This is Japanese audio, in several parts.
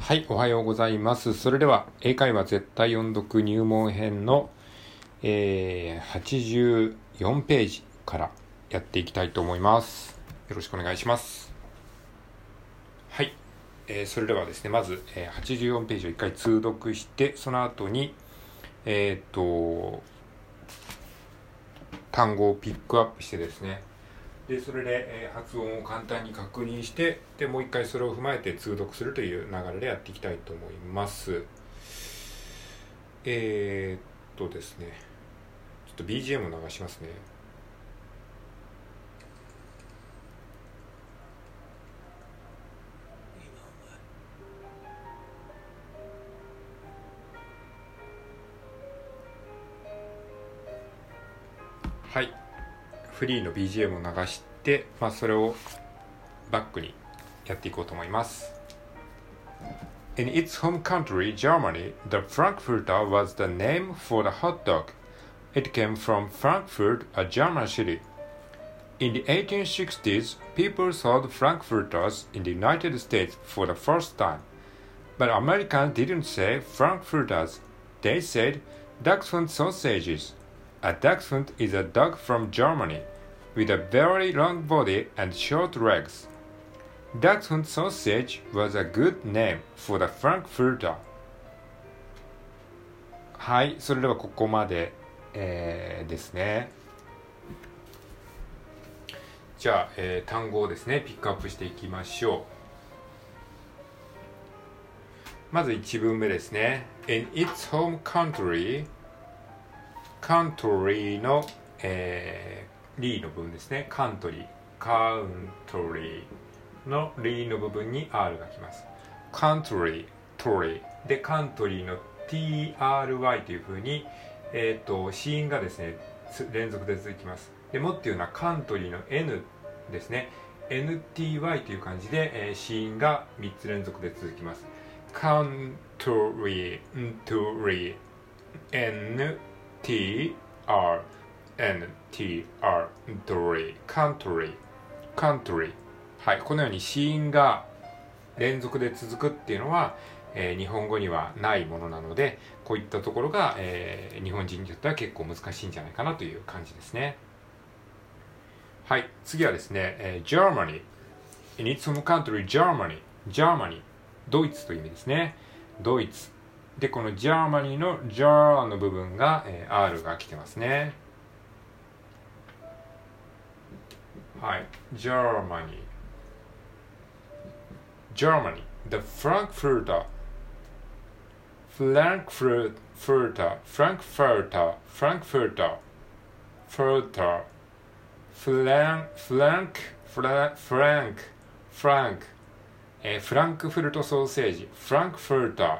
はい、おはようございます。それでは英会話絶対音読入門編の、84ページからやっていきたいと思います。よろしくお願いします。はい、それではですね、まず、84ページを一回通読して、その後に、単語をピックアップしてですね、でそれで、発音を簡単に確認して、でもう一回それを踏まえて通読するという流れでやっていきたいと思います。ですね、ちょっと BGM を流しますね。はい、フリーの BGM を流して、それをバックにやっていこうと思います。In its home country, Germany, the Frankfurter was the name for the hot dog. It came from Frankfurt, a German city. In the 1860s, people saw the Frankfurters in the United States for the first time. But Americans didn't say Frankfurters. They said Dachshund sausages.A Dachshund is a dog from Germany, with a very long body and short legs. Dachshund sausage was a good name for the Frankfurter. はい、それではここまで、ですね。じゃあ、単語をですね、ピックアップしていきましょう。まず1文目ですね。In its home country.カントリーの、リーの部分ですね。カントリー、カントリーのリーの部分に R がきます。カントリー、トリーで、カントリーの TRY という風に、子音がですね連続で続きます。でもっというのはカントリーの N ですね。 NTY という感じで、子音が3つ連続で続きます。カントリー、トリー、 N T-R-N-T-R カントリー、はい、このように子音が連続で続くっていうのは、日本語にはないものなので、こういったところが、日本人にとっては結構難しいんじゃないかなという感じですね。はい、次はですね、Germany In its home country Germany ドイツという意味ですね。ドイツで、このジャーマニーのジャーの部分が、R が来てますね。はい、ジャーマニー Theフランクフルトソーセージ、フランクフルター、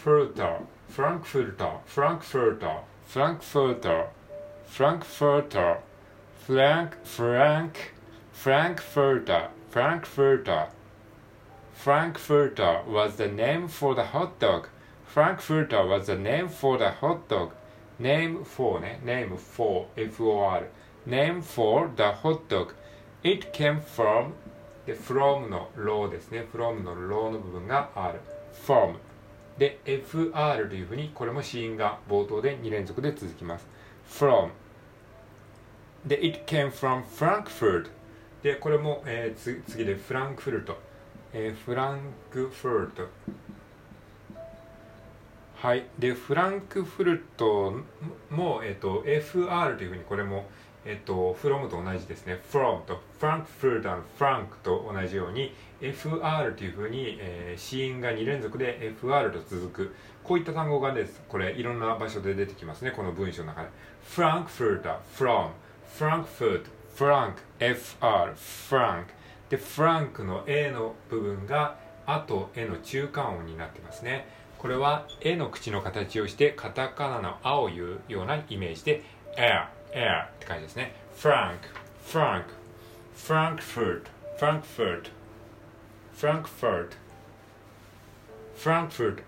Frankfurter was the name for the hot dog. Frankfurter was the name for the hot dog. Name for the hot dog.It came from で from の ロー ですね。 from の ロー の部分が R from で FR というふうに、これも子音が冒頭で2連続で続きます。 from で It came from Frankfurt で、これも、次でフランクフルト、フランクフルト、はいでフランクフルトも、FR というふうに、これもfrom と同じですね。from と Frankfurter、 Frank と同じように FR というふうに、子音が2連続で FR と続く、こういった単語がです。これいろんな場所で出てきますね、この文章の中で。 Frankfurter、 from、 Frankfurt、 Frank、 FR、 Frank で Frank の A の部分があと A の中間音になってますね。これは A の口の形をして、カタカナのアを言うようなイメージで Air って感じですね。 Frank Frankfurt Frankfurt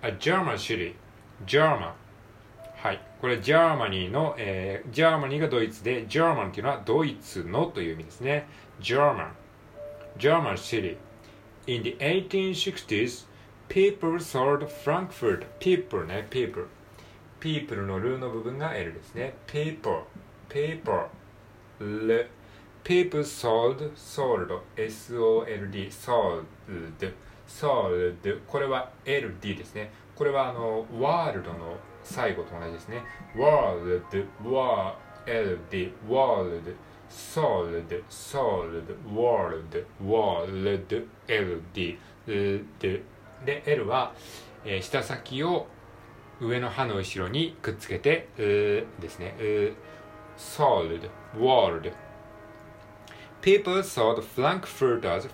a German city German はいこれはジャーマニーの、ジャーマニーがドイツで、ジャーマンというのはドイツのという意味ですね。ジャーマン、ジャーマンシティ。In the 1860s, people sold Frankfurt. People ね、people。people のルーの部分が L ですね。people, people, l。people sold, sold, s-o-l-d, sold, sold。これは L-D ですね。これはあの、ワールドの最後と同じですね。world, world, world, world, solid, solid, world, world, ld, ld で、L は、舌先を上の歯の後ろにくっつけて、ですね。solid, world。People saw the Frankfurters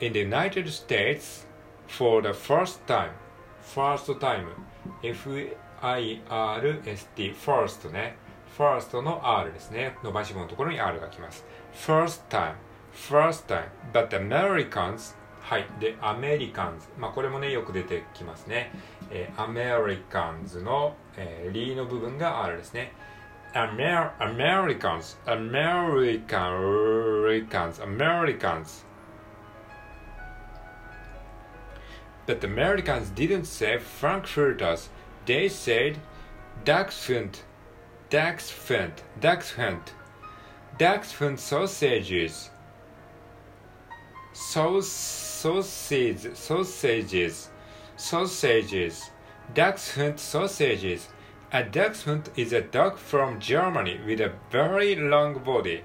in the United States for the first time. First time. F-I-R-S-T. First ね。First の R ですね。伸ばし棒のところに R がきます。First time. First time. But Americans. はい。で、Americans。まあ、これもね、よく出てきますね。Americans の、リーの部分が R ですね。Americans.But the Americans didn't say Frankfurters. They said Dachshund, Dachshund, Dachshund, Dachshund sausages, sausages, Dachshund sausages. A Dachshund is a dog from Germany with a very long body.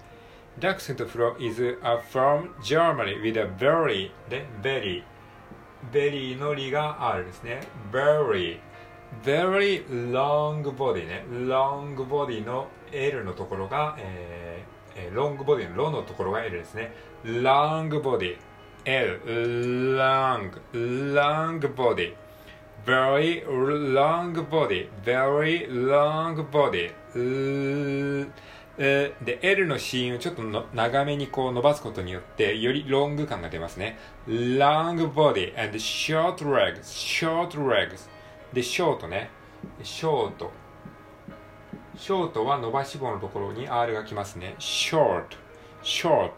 Dachshund is a from Germany with a very, very.Very のリが R ですね。Very, very long body ね。Long body の L のところが、long body のロのところが L ですね。Long body, L, long, long body, very long body, very long body. で、L の子音をちょっと長めにこう伸ばすことによって、よりロング感が出ますね。long body and short legs, short legs. で、ショートね。ショート。ショートは伸ばし棒のところに R がきますね。short, short.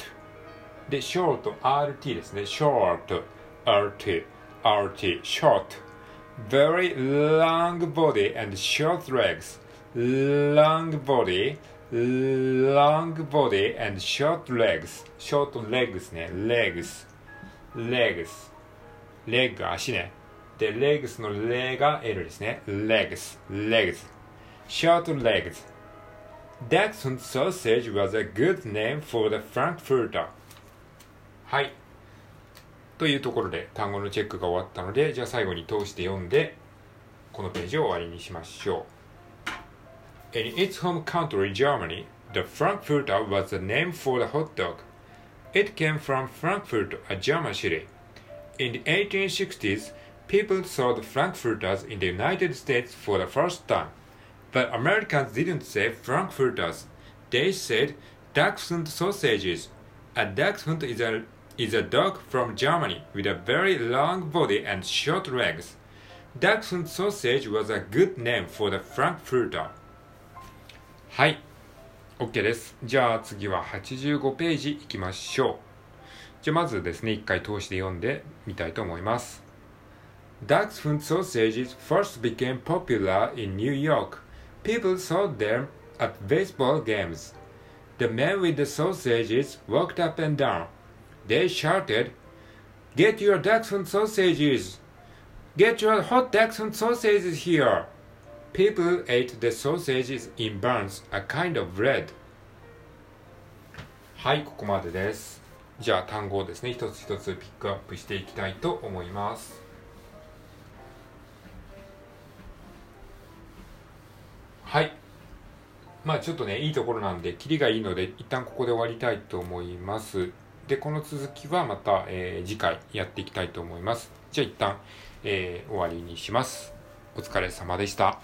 で、ショート、RT ですね。short, RT, RT, short. Very long body and short legs. Long body.Long body and short legs. Short legs ね。legs. legs. leg 足ね。で、legs のレが L ですね。legs. legs. Short legs. Dachshund sausage was a good name for the Frankfurter. はい。というところで単語のチェックが終わったので、じゃあ最後に通して読んで、このページを終わりにしましょう。In its home country, Germany, the Frankfurter was the name for the hot dog. It came from Frankfurt, a German city. In the 1860s, people saw the Frankfurters in the United States for the first time. But Americans didn't say Frankfurters. They said Dachshund sausages. A Dachshund is a dog from Germany with a very long body and short legs. Dachshund sausage was a good name for the Frankfurter.はい、OK です。じゃあ次は85ページいきましょう。じゃあまずですね、一回通して読んでみたいと思います。Dachshund sausages first became popular in New York. People sold them at baseball games. The men with the sausages walked up and down. They shouted, "Get your Dachshund sausages! Get your hot Dachshund sausages here!People ate the sausages in buns, a kind of bread. はい、ここまでです。じゃあ単語をですね、一つ一つピックアップしていきたいと思います。はい。まあちょっとね、いいところなんで、キリがいいので、一旦ここで終わりたいと思います。で、この続きはまた、次回やっていきたいと思います。じゃあ一旦、終わりにします。お疲れ様でした。